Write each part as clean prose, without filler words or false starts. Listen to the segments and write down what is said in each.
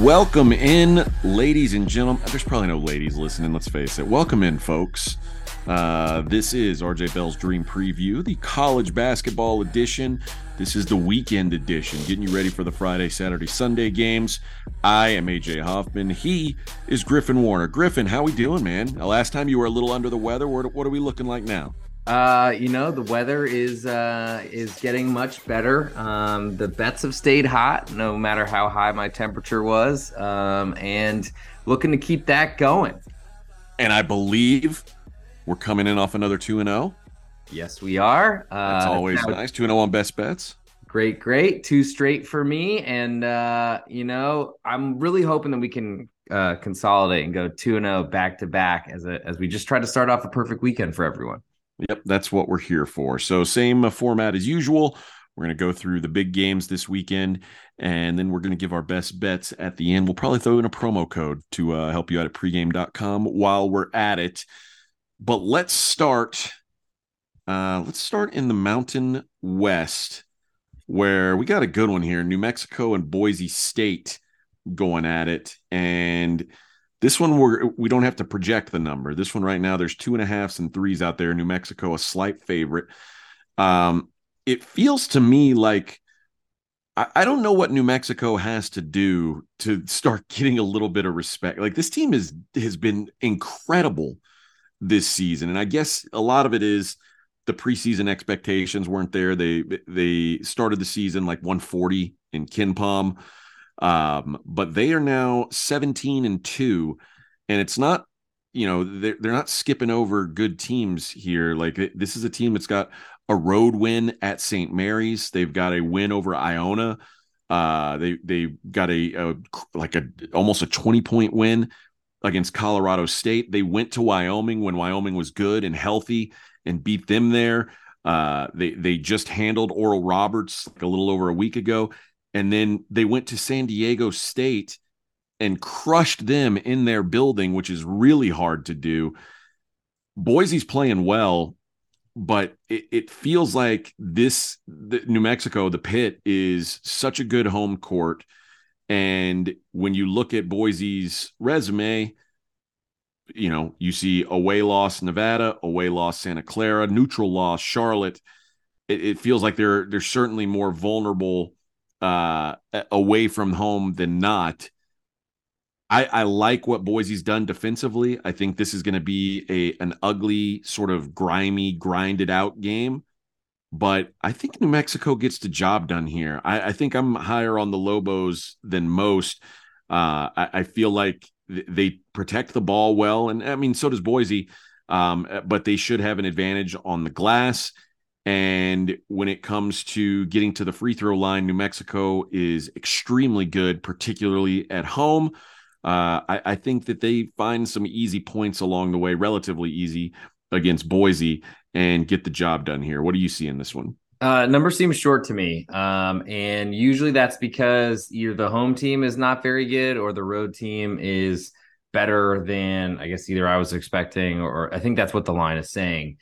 Welcome in, ladies and gentlemen. There's probably no ladies listening, let's face it. Welcome in, folks. This is RJ Bell's Dream Preview, the college basketball edition. This is the weekend edition, getting you ready for the Friday, Saturday, Sunday games. I am AJ Hoffman. He is Griffin Warner. Griffin, how we doing, man? Last time you were a little under the weather. What are we looking like now? The weather is getting much better. The bets have stayed hot, no matter how high my temperature was, and looking to keep that going. And I believe we're coming in off another 2-0. Yes, we are. That's always nice. 2-0 on best bets. Great. Two straight for me. And, I'm really hoping that we can consolidate and go 2-0 back-to-back as we just try to start off a perfect weekend for everyone. Yep, that's what we're here for. So same format as usual. We're going to go through the big games this weekend, and then we're going to give our best bets at the end. We'll probably throw in a promo code to help you out at pregame.com while we're at it. But let's start. Let's start in the Mountain West, where we got a good one here. New Mexico and Boise State going at it, and this one we don't have to project the number. This one right now, there's 2.5s and 3s out there. New Mexico, a slight favorite. It feels to me like I don't know what New Mexico has to do to start getting a little bit of respect. Like, this team has been incredible this season. And I guess a lot of it is the preseason expectations weren't there. They started the season like 140 in Ken Pom, but they are now 17-2, and it's not, they're not skipping over good teams here. Like, this is a team that's got a road win at St. Mary's. They've got a win over Iona. They got a almost a 20-point win against Colorado State. They went to Wyoming when Wyoming was good and healthy and beat them there. They just handled Oral Roberts a little over a week ago. And then they went to San Diego State and crushed them in their building, which is really hard to do. Boise's playing well, but it feels like New Mexico, the Pit, is such a good home court. And when you look at Boise's resume, you see away loss Nevada, away loss Santa Clara, neutral loss Charlotte. It feels like they're certainly more vulnerable away from home than not. I like what Boise's done defensively. I think this is going to be an ugly, sort of grimy, grinded out game. But I think New Mexico gets the job done here. I think I'm higher on the Lobos than most. I feel like they protect the ball well. And, I mean, so does Boise. But they should have an advantage on the glass. And when it comes to getting to the free throw line, New Mexico is extremely good, particularly at home. I think that they find some easy points along the way, relatively easy, against Boise, and get the job done here. What do you see in this one? Number seems short to me. And usually that's because either the home team is not very good or the road team is better than, I guess, either I was expecting, or I think that's what the line is saying.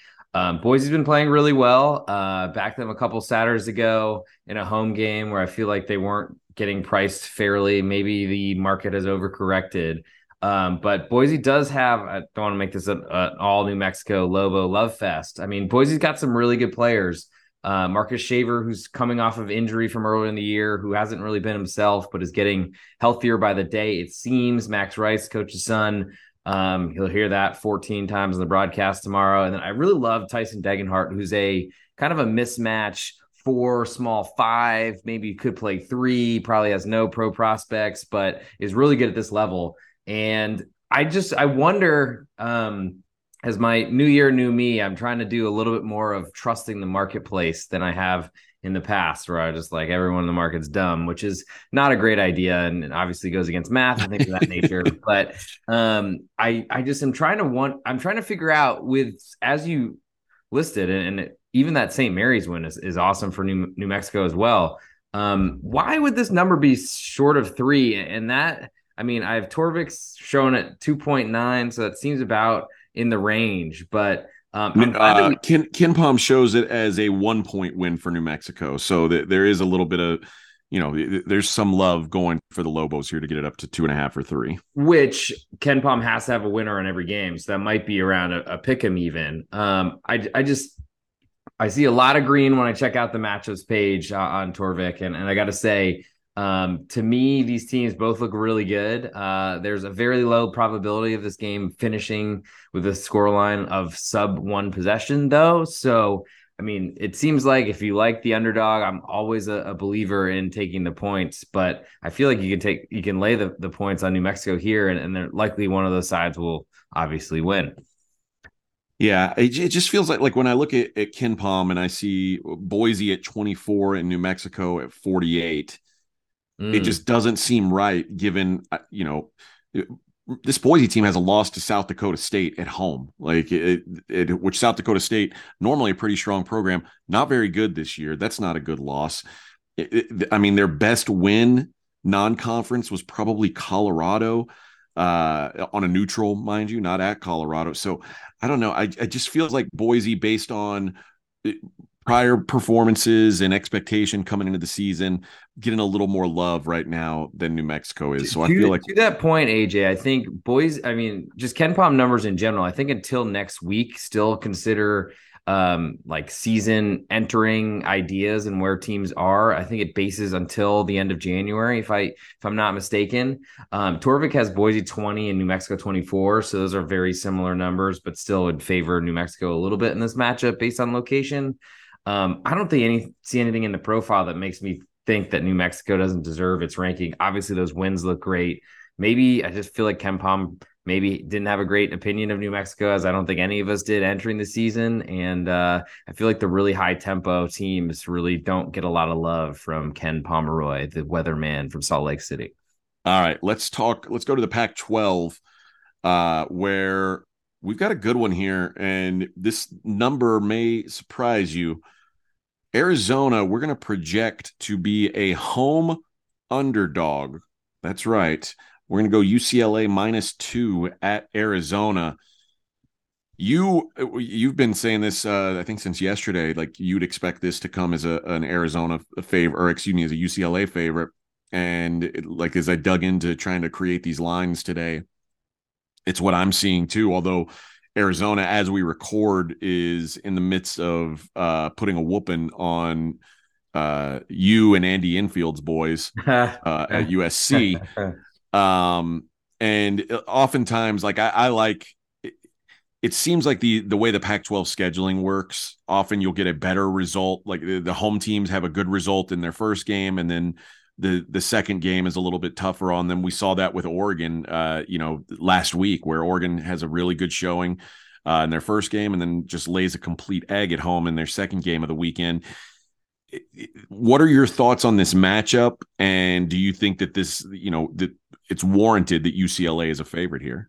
Boise's been playing really well. Backed them a couple Saturdays ago in a home game where I feel like they weren't getting priced fairly. Maybe the market has overcorrected. But Boise does have, I don't want to make this an all New Mexico Lobo love fest. I mean, Boise's got some really good players. Marcus Shaver, who's coming off of injury from earlier in the year, who hasn't really been himself, but is getting healthier by the day, it seems. Max Rice, coach's son. He'll hear that 14 times on the broadcast tomorrow. And then I really love Tyson Degenhart, who's a kind of a mismatch 4, small 5, maybe could play 3, probably has no pro prospects, but is really good at this level. And I wonder, as my new year, new me, I'm trying to do a little bit more of trusting the marketplace than I have in the past, where I just like everyone in the market's dumb, which is not a great idea. And obviously goes against math and things of that nature. But I just am trying to figure out with, as you listed, and even that St. Mary's win is awesome for New Mexico as well. Why would this number be short of 3? And that, I mean, I have Torvik's shown at 2.9, so that seems about in the range. But Ken Pom shows it as a 1-point win for New Mexico, so there is a little bit of you know, there's some love going for the Lobos here to get it up to 2.5 or 3. Which Ken Pom has to have a winner in every game. So that might be around a pick 'em even. I see a lot of green when I check out the matchups page on Torvik. And I got to say, to me, these teams both look really good. There's a very low probability of this game finishing with a scoreline of sub 1 possession, though. So, I mean, it seems like if you like the underdog, I'm always a believer in taking the points, but I feel like you can lay the points on New Mexico here, and they're likely one of those sides will obviously win. Yeah, it just feels like when I look at Ken Pom and I see Boise at 24 and New Mexico at 48, it just doesn't seem right given, you know, this Boise team has a loss to South Dakota State at home, like which South Dakota State, normally a pretty strong program, not very good this year. That's not a good loss. I mean, their best win non-conference was probably Colorado. On a neutral, mind you, not at Colorado. So I don't know. I just feels like Boise, based on prior performances and expectation coming into the season, getting a little more love right now than New Mexico is. So I feel like to that point, AJ, I think Boise, I mean, just Ken Pom numbers in general, I think until next week, still consider like season entering ideas and where teams are. I think it bases until the end of January, if I'm not mistaken. Torvik has Boise 20 and New Mexico 24. So those are very similar numbers, but still would favor New Mexico a little bit in this matchup based on location. I don't think see anything in the profile that makes me think that New Mexico doesn't deserve its ranking. Obviously those wins look great. Maybe I just feel like Ken Pom maybe didn't have a great opinion of New Mexico, as I don't think any of us did entering the season. And I feel like the really high tempo teams really don't get a lot of love from Ken Pomeroy, the weatherman from Salt Lake City. All right, let's go to the Pac-12 where we've got a good one here. And this number may surprise you. Arizona, we're going to project to be a home underdog. That's right. We're going to go UCLA -2 at Arizona. You've been saying this, I think, since yesterday. Like, you'd expect this to come as an Arizona favorite, or excuse me, as a UCLA favorite. And like, as I dug into trying to create these lines today, it's what I'm seeing too. Although Arizona, as we record, is in the midst of putting a whooping on you and Andy Infield's boys at USC. And oftentimes, like I like, it seems like the way the Pac-12 scheduling works, often you'll get a better result. Like the home teams have a good result in their first game, and then the second game is a little bit tougher on them. We saw that with Oregon, last week, where Oregon has a really good showing in their first game and then just lays a complete egg at home in their second game of the weekend. What are your thoughts on this matchup? And do you think that this, you know, that it's warranted that UCLA is a favorite here?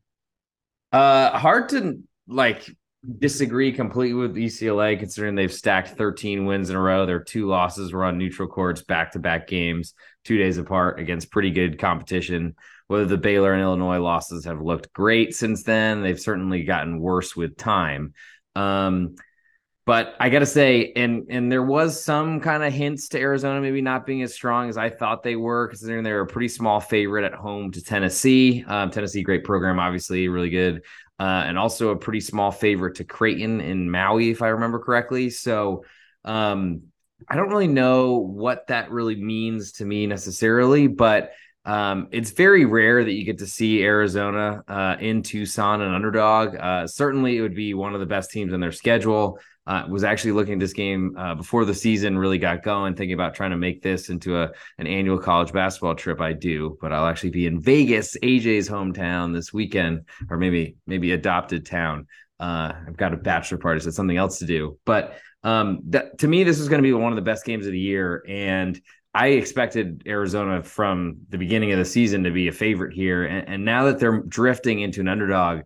Hard to like disagree completely with UCLA, considering they've stacked 13 wins in a row. Their 2 losses were on neutral courts, back-to-back games, 2 days apart against pretty good competition. Whether the Baylor and Illinois losses have looked great since then, they've certainly gotten worse with time. But I got to say, and there was some kind of hints to Arizona maybe not being as strong as I thought they were, considering they're a pretty small favorite at home to Tennessee. Tennessee, great program, obviously, really good. And also a pretty small favorite to Creighton in Maui, if I remember correctly. So I don't really know what that really means to me necessarily, but it's very rare that you get to see Arizona in Tucson, an underdog. Certainly it would be one of the best teams on their schedule. Was actually looking at this game before the season really got going, thinking about trying to make this into an annual college basketball trip. I do, but I'll actually be in Vegas, AJ's hometown, this weekend, or maybe adopted town. I've got a bachelor party, so it's something else to do. But to me, this is going to be one of the best games of the year, and I expected Arizona from the beginning of the season to be a favorite here, and now that they're drifting into an underdog,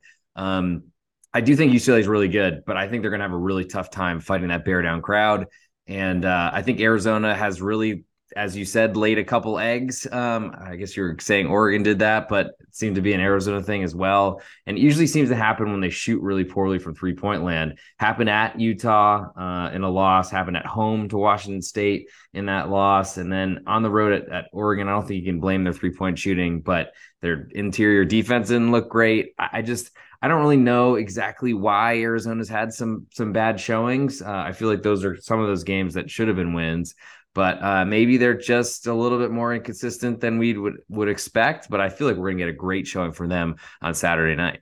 I do think UCLA is really good, but I think they're going to have a really tough time fighting that bear down crowd. And I think Arizona has really as you said, laid a couple eggs. I guess you were saying Oregon did that, but it seemed to be an Arizona thing as well. And it usually seems to happen when they shoot really poorly from three-point land. Happened at Utah in a loss, happened at home to Washington State in that loss, and then on the road at Oregon. I don't think you can blame their three-point shooting, but their interior defense didn't look great. I don't really know exactly why Arizona's had some bad showings. I feel like those are some of those games that should have been wins. But maybe they're just a little bit more inconsistent than we would expect. But I feel like we're going to get a great showing from them on Saturday night.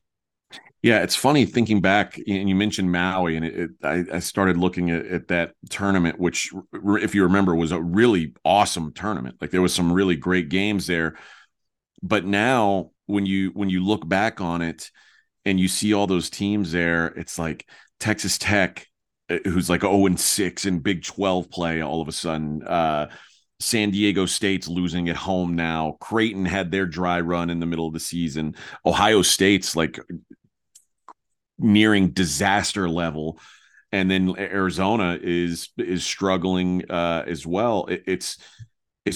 Yeah, it's funny thinking back, and you mentioned Maui, and I started looking at that tournament, which, if you remember, was a really awesome tournament. Like, there was some really great games there. But now when you look back on it and you see all those teams there, it's like Texas Tech, who's like 0-6 in Big 12 play all of a sudden. San Diego State's losing at home now. Creighton had their dry run in the middle of the season. Ohio State's like nearing disaster level. And then Arizona is struggling as well. It's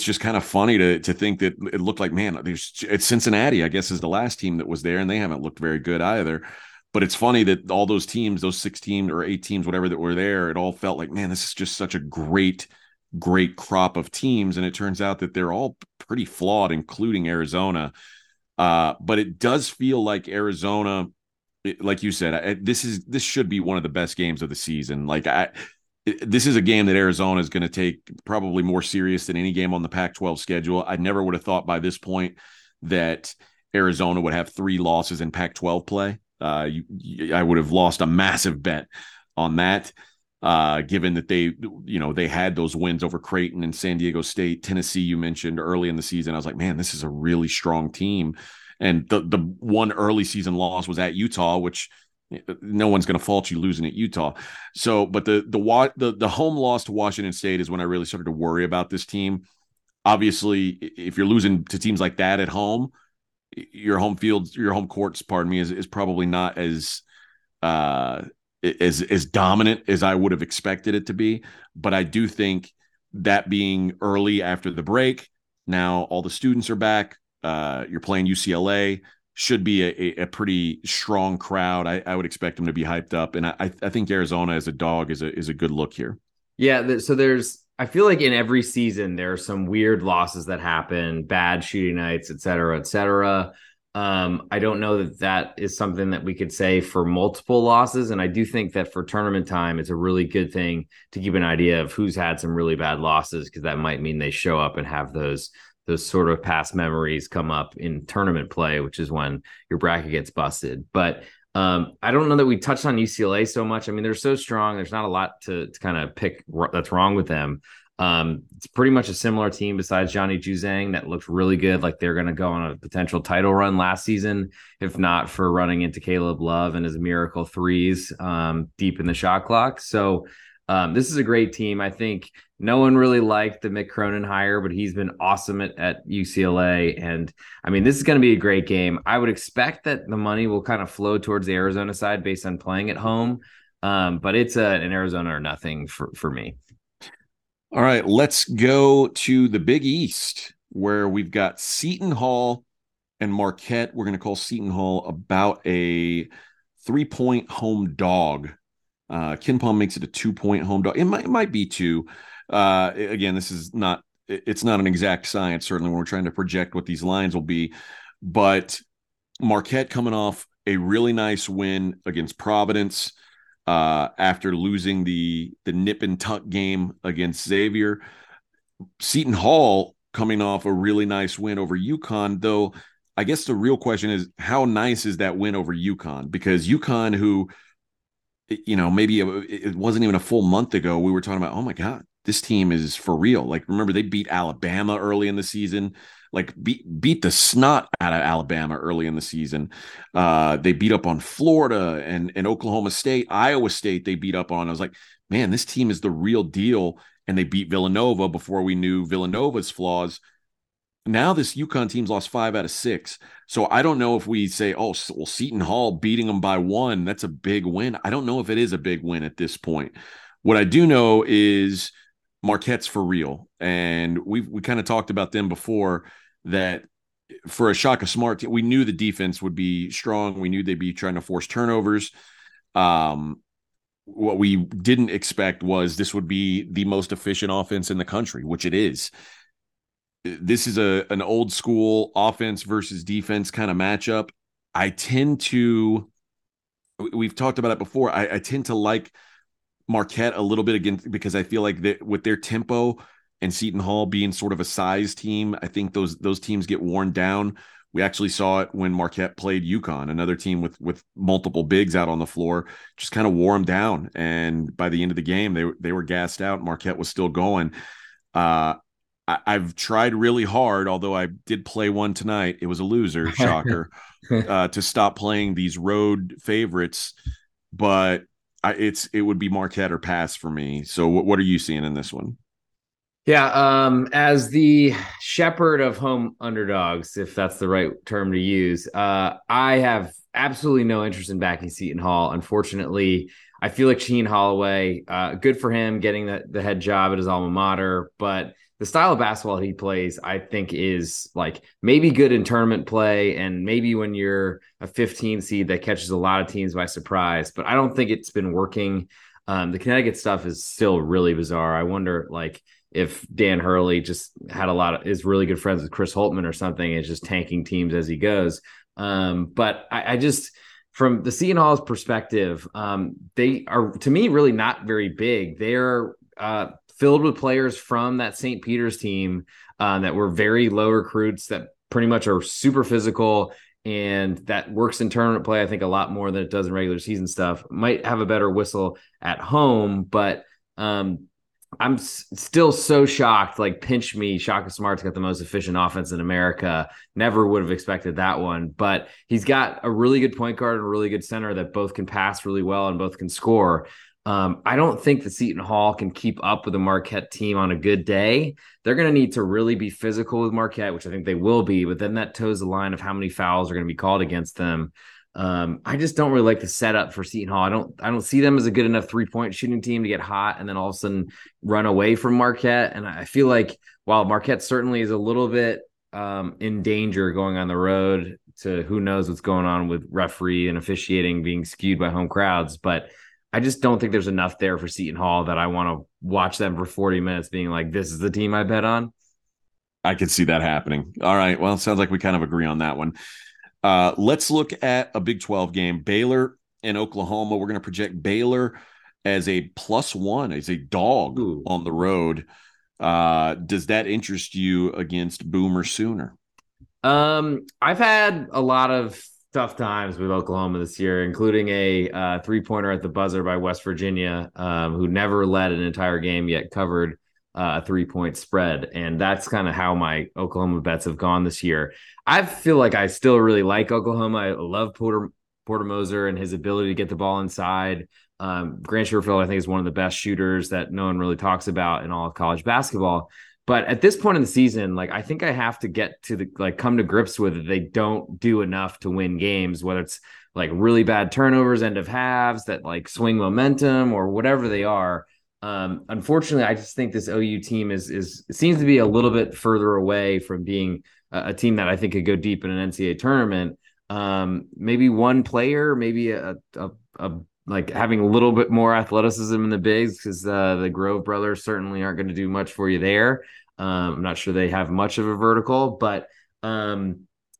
just kind of funny to think that it looked like, man, it's Cincinnati, I guess, is the last team that was there, and they haven't looked very good either. But it's funny that all those teams, those 6 teams or 8 teams, whatever, that were there, it all felt like, man, this is just such a great, great crop of teams. And it turns out that they're all pretty flawed, including Arizona. But it does feel like Arizona, like you said, this should be one of the best games of the season. This is a game that Arizona is going to take probably more serious than any game on the Pac-12 schedule. I never would have thought by this point that Arizona would have 3 losses in Pac-12 play. I would have lost a massive bet on that, given that they had those wins over Creighton and San Diego State. Tennessee, you mentioned early in the season, I was like, man, this is a really strong team. And the one early season loss was at Utah, which no one's going to fault you losing at Utah. So, but the home loss to Washington State is when I really started to worry about this team. Obviously, if you're losing to teams like that at home, your home courts, pardon me, is probably not as dominant as I would have expected it to be. But I do think that being early after the break, now all the students are back. You're playing UCLA, should be a pretty strong crowd. I would expect them to be hyped up, and I think Arizona as a dog is a good look here. Yeah, so there's. I feel like in every season, there are some weird losses that happen, bad shooting nights, et cetera, et cetera. I don't know that is something that we could say for multiple losses. And I do think that for tournament time, it's a really good thing to keep an idea of who's had some really bad losses, because that might mean they show up and have those sort of past memories come up in tournament play, which is when your bracket gets busted. But I don't know that we touched on UCLA so much. I mean, they're so strong. There's not a lot to kind of pick that's wrong with them. It's pretty much a similar team besides Johnny Juzang that looked really good. Like, they're going to go on a potential title run last season, if not for running into Caleb Love and his miracle threes deep in the shot clock. So this is a great team. I think no one really liked the Mick Cronin hire, but he's been awesome at UCLA. And I mean, this is going to be a great game. I would expect that the money will kind of flow towards the Arizona side based on playing at home. But it's an Arizona or nothing for me. All right, let's go to the Big East, where we've got Seton Hall and Marquette. We're going to call Seton Hall about a 3-point home dog. Ken Palm makes it a 2-point home dog. It might be 2. Again, this is not. It's not an exact science. Certainly, when we're trying to project what these lines will be, but Marquette coming off a really nice win against Providence after losing the nip and tuck game against Xavier. Seton Hall coming off a really nice win over UConn, though. I guess the real question is, how nice is that win over UConn? Because UConn, who, maybe it wasn't even a full month ago, we were talking about, oh my God, this team is for real. Like, remember, they beat Alabama early in the season, like beat the snot out of Alabama early in the season. They beat up on Florida and Oklahoma State. Iowa State they beat up on. I was like, man, this team is the real deal. And they beat Villanova before we knew Villanova's flaws. Now this UConn team's lost 5 out of 6. So I don't know if we say, oh, well, Seton Hall beating them by 1, that's a big win. I don't know if it is a big win at this point. What I do know is Marquette's for real. And we kind of talked about them before, that for a Shaka Smart team, we knew the defense would be strong. We knew they'd be trying to force turnovers. What we didn't expect was this would be the most efficient offense in the country, which it is. This is an old school offense versus defense kind of matchup. We've talked about it before. I tend to like Marquette a little bit again, because I feel like that with their tempo and Seton Hall being sort of a size team, I think those teams get worn down. We actually saw it when Marquette played UConn, another team with multiple bigs out on the floor, just kind of wore them down. And by the end of the game, they were gassed out. Marquette was still going. I've tried really hard, although I did play one tonight. It was a loser, shocker, to stop playing these road favorites. But it would be Marquette or pass for me. So what are you seeing in this one? Yeah, as the shepherd of home underdogs, if that's the right term to use, I have absolutely no interest in backing Seton Hall. Unfortunately, I feel like Shane Holloway, good for him getting the head job at his alma mater, but the style of basketball he plays, I think, is like maybe good in tournament play, and maybe when you're a 15 seed that catches a lot of teams by surprise, but I don't think it's been working. The Connecticut stuff is still really bizarre. I wonder, like, if Dan Hurley just had is really good friends with Chris Holtmann or something, is just tanking teams as he goes. But I just, from the Seton Hall's perspective, they are, to me, really not very big. They're filled with players from that St. Peter's team that were very low recruits that pretty much are super physical, and that works in tournament play, I think, a lot more than it does in regular season stuff. Might have a better whistle at home, but I'm still so shocked. Like, pinch me, Shaka Smart's got the most efficient offense in America. Never would have expected that one, but he's got a really good point guard and a really good center that both can pass really well and both can score. I don't think the Seton Hall can keep up with the Marquette team on a good day. They're going to need to really be physical with Marquette, which I think they will be, but then that toes the line of how many fouls are going to be called against them. I just don't really like the setup for Seton Hall. I don't see them as a good enough three-point shooting team to get hot and then all of a sudden run away from Marquette. And I feel like while Marquette certainly is a little bit in danger going on the road to who knows what's going on with referee and officiating being skewed by home crowds, but I just don't think there's enough there for Seton Hall that I want to watch them for 40 minutes being like, this is the team I bet on. I could see that happening. All right. Well, it sounds like we kind of agree on that one. Let's look at a Big 12 game, Baylor and Oklahoma. We're going to project Baylor as a +1, as a dog. Ooh. On the road. Does that interest you against Boomer Sooner? I've had a lot of tough times with Oklahoma this year, including a three-pointer at the buzzer by West Virginia, who never led an entire game yet covered a three-point spread. And that's kind of how my Oklahoma bets have gone this year. I feel like I still really like Oklahoma. I love Porter Moser and his ability to get the ball inside. Grant Sherfield, I think, is one of the best shooters that no one really talks about in all of college basketball. But at this point in the season, like, I think I have to get to come to grips with it. They don't do enough to win games, whether it's like really bad turnovers, end of halves that like swing momentum or whatever they are. Unfortunately, I just think this OU team seems to be a little bit further away from being a team that I think could go deep in an NCAA tournament. Maybe one player, maybe like having a little bit more athleticism in the bigs, because the Grove brothers certainly aren't going to do much for you there. I'm not sure they have much of a vertical, but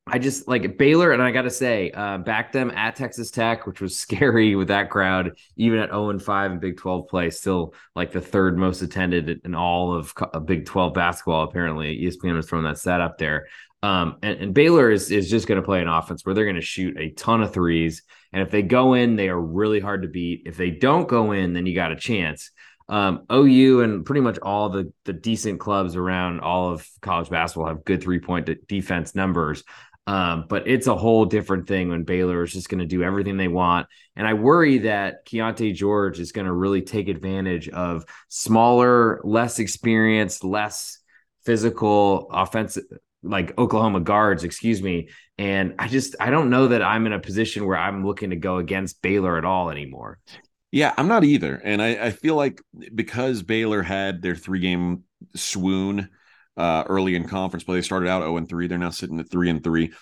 I just like Baylor. And I got to say, back them at Texas Tech, which was scary with that crowd, even at 0-5 in Big 12 play, still like the third most attended in all of Big 12 basketball. Apparently ESPN has thrown that stat up there. And Baylor is just going to play an offense where they're going to shoot a ton of threes. And if they go in, they are really hard to beat. If they don't go in, then you got a chance. OU and pretty much all the decent clubs around all of college basketball have good three-point defense numbers. But it's a whole different thing when Baylor is just going to do everything they want. And I worry that Keontae George is going to really take advantage of smaller, less experienced, less physical offensive – like Oklahoma guards, excuse me. And I don't know that I'm in a position where I'm looking to go against Baylor at all anymore. Yeah, I'm not either. And I feel like because Baylor had their three-game swoon early in conference play, they started out 0-3. They're now sitting at 3-3.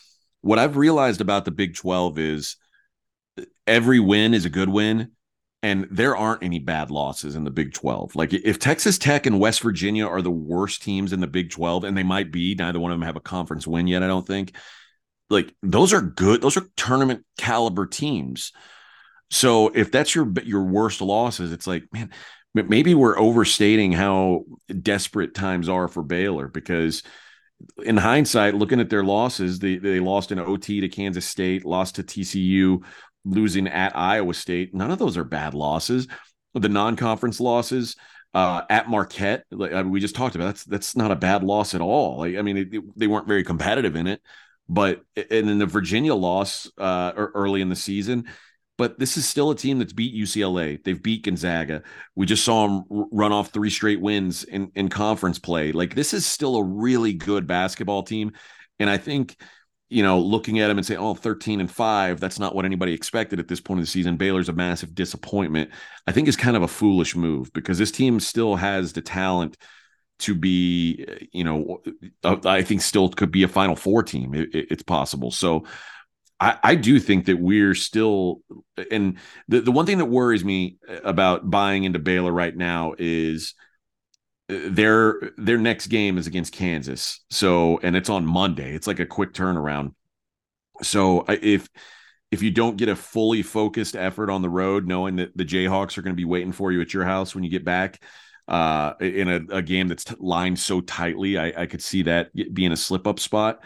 What I've realized about the Big 12 is every win is a good win, and there aren't any bad losses in the Big 12. Like, if Texas Tech and West Virginia are the worst teams in the Big 12, and they might be, neither one of them have a conference win yet, I don't think. Like, those are good. Those are tournament caliber teams. So if that's your worst losses, it's like, man, maybe we're overstating how desperate times are for Baylor, because in hindsight, looking at their losses, they lost in OT to Kansas State, lost to TCU, losing at Iowa State. None of those are bad losses. The non-conference losses at Marquette, like, I mean, we just talked about, that's not a bad loss at all. Like, I mean, they weren't very competitive in it, but and then the Virginia loss early in the season. But this is still a team that's beat UCLA. They've beat Gonzaga. We just saw them run off three straight wins in conference play. Like, this is still a really good basketball team. And I think, you know, looking at them and saying, oh, 13-5, that's not what anybody expected at this point of the season. Baylor's a massive disappointment, I think, is kind of a foolish move, because this team still has the talent to be, you know, I think still could be a Final Four team. It's possible. So I do think that we're still, and the one thing that worries me about buying into Baylor right now is their next game is against Kansas. So, and it's on Monday. It's like a quick turnaround. So if you don't get a fully focused effort on the road, knowing that the Jayhawks are going to be waiting for you at your house when you get back in a game that's lined so tightly, I could see that being a slip-up spot.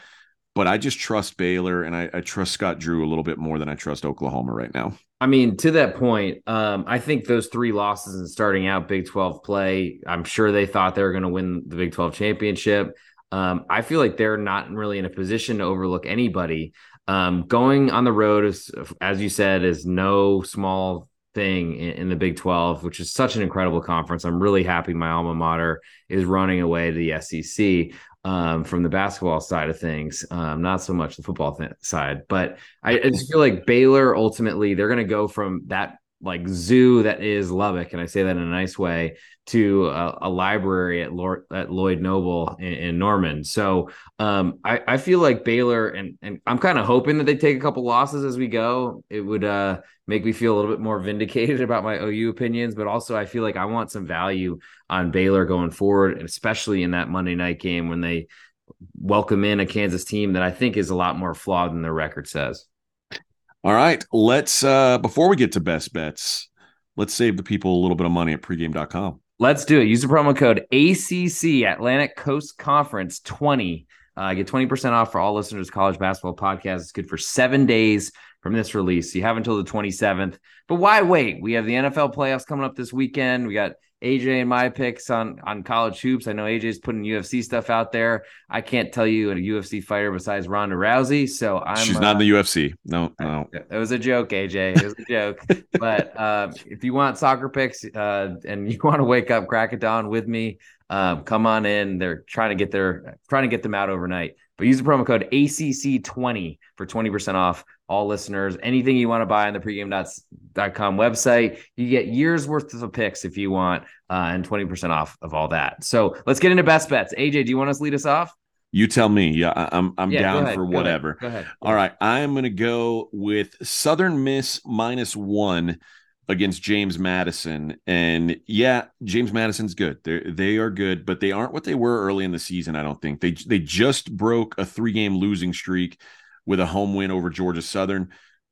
But I just trust Baylor, and I trust Scott Drew a little bit more than I trust Oklahoma right now. I mean, to that point, I think those three losses in starting out Big 12 play, I'm sure they thought they were going to win the Big 12 championship. I feel like they're not really in a position to overlook anybody. Going on the road, as you said, is no small thing in the Big 12, which is such an incredible conference. I'm really happy my alma mater is running away to the SEC. From the basketball side of things, not so much the football side, but I just feel like Baylor, ultimately, they're going to go from that like zoo that is Lubbock, and I say that in a nice way, to a library at Lloyd Noble in Norman. So I feel like Baylor, and I'm kind of hoping that they take a couple losses as we go. It would make me feel a little bit more vindicated about my OU opinions, but also I feel like I want some value on Baylor going forward, and especially in that Monday night game when they welcome in a Kansas team that I think is a lot more flawed than their record says. All right, let's before we get to best bets, let's save the people a little bit of money at pregame.com. Let's do it. Use the promo code ACC, Atlantic Coast Conference 20. Get 20% off for all listeners to College Basketball Podcast. It's good for 7 days from this release. You have until the 27th. But why wait? We have the NFL playoffs coming up this weekend. We got AJ and my picks on college hoops. I know AJ's putting UFC stuff out there. I can't tell you a UFC fighter besides Ronda Rousey. So she's not in the UFC. No. It was a joke, AJ. It was a joke. But if you want soccer picks and you want to wake up crack of dawn with me, come on in. They're trying to get them out overnight. But use the promo code ACC20 for 20% off all listeners. Anything you want to buy on the pregame.com website, you get years worth of picks if you want, and 20% off of all that. So let's get into best bets. AJ, do you want to lead us off? You tell me. Yeah, I'm down for whatever. Go ahead. All right, I'm going to go with Southern Miss -1 against James Madison. And yeah, James Madison's good. They are good, but they aren't what they were early in the season, I don't think. They just broke a 3-game losing streak with a home win over Georgia Southern.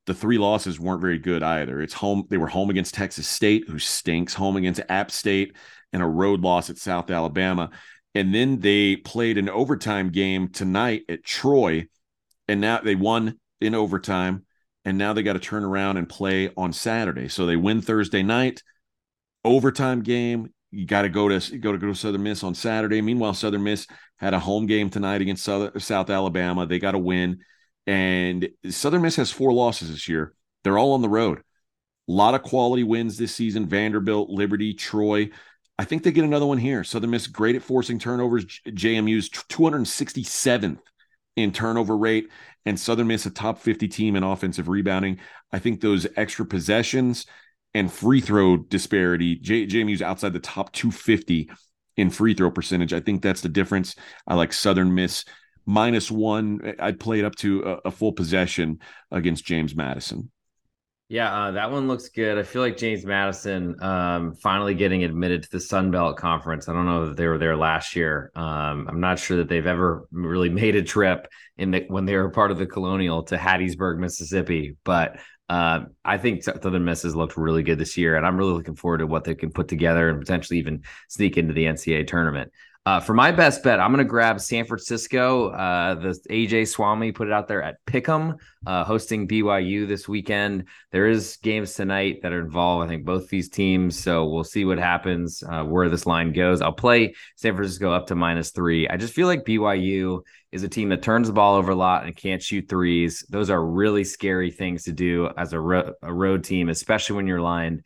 The three losses weren't very good either. It's home. They were home against Texas State, who stinks, home against App State, and a road loss at South Alabama. And then they played an overtime game tonight at Troy, and now they won in overtime. And now they got to turn around and play on Saturday. So they win Thursday night, overtime game. You got to go to Southern Miss on Saturday. Meanwhile, Southern Miss had a home game tonight against South Alabama. They got to win. And Southern Miss has 4 losses this year. They're all on the road. A lot of quality wins this season. Vanderbilt, Liberty, Troy. I think they get another one here. Southern Miss great at forcing turnovers. JMU's 267th in turnover rate. And Southern Miss, a top 50 team in offensive rebounding. I think those extra possessions and free throw disparity. JMU's outside the top 250 in free throw percentage. I think that's the difference. I like Southern Miss -1. I'd play it up to a full possession against James Madison. Yeah, that one looks good. I feel like James Madison finally getting admitted to the Sun Belt Conference. I don't know that they were there last year. I'm not sure that they've ever really made a trip when they were part of the Colonial to Hattiesburg, Mississippi. But I think Southern Miss has looked really good this year, and I'm really looking forward to what they can put together and potentially even sneak into the NCAA tournament. For my best bet, I'm going to grab San Francisco. The AJ Swami put it out there at Pick'em, hosting BYU this weekend. There is games tonight that are involved, I think, both these teams. So we'll see what happens, where this line goes. I'll play San Francisco up to -3. I just feel like BYU is a team that turns the ball over a lot and can't shoot threes. Those are really scary things to do as a road team, especially when you're lined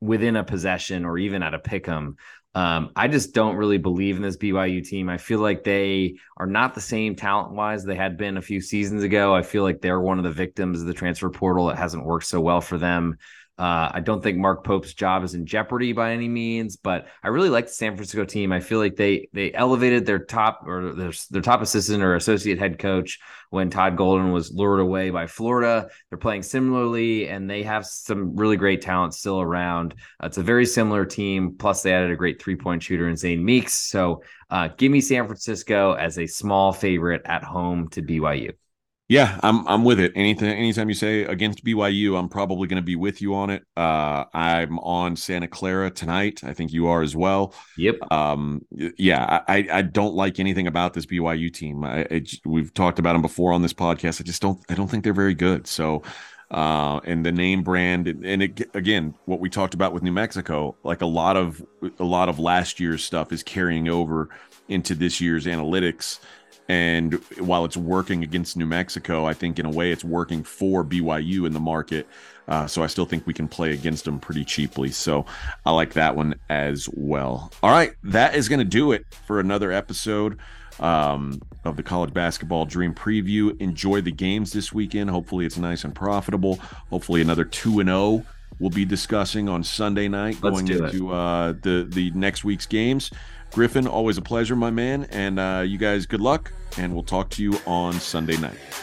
within a possession or even at a Pick'em. I just don't really believe in this BYU team. I feel like they are not the same talent-wise they had been a few seasons ago. I feel like they're one of the victims of the transfer portal. It hasn't worked so well for them. I don't think Mark Pope's job is in jeopardy by any means, but I really like the San Francisco team. I feel like they elevated their top assistant or associate head coach when Todd Golden was lured away by Florida. They're playing similarly, and they have some really great talent still around. It's a very similar team. Plus, they added a great three-point shooter in Zane Meeks. So give me San Francisco as a small favorite at home to BYU. Yeah, I'm with it. Anytime you say against BYU, I'm probably going to be with you on it. I'm on Santa Clara tonight. I think you are as well. Yep. Yeah, I don't like anything about this BYU team. We've talked about them before on this podcast. I don't think they're very good. So, and the name brand, and it, again, what we talked about with New Mexico, like a lot of last year's stuff is carrying over into this year's analytics. And while it's working against New Mexico, I think in a way it's working for BYU in the market. So I still think we can play against them pretty cheaply. So I like that one as well. All right, that is going to do it for another episode of the College Basketball Dream Preview. Enjoy the games this weekend. Hopefully it's nice and profitable. Hopefully another 2-0 we'll be discussing on Sunday night. Let's going into the next week's games. Griffin, always a pleasure, my man. And you guys, good luck. And we'll talk to you on Sunday night.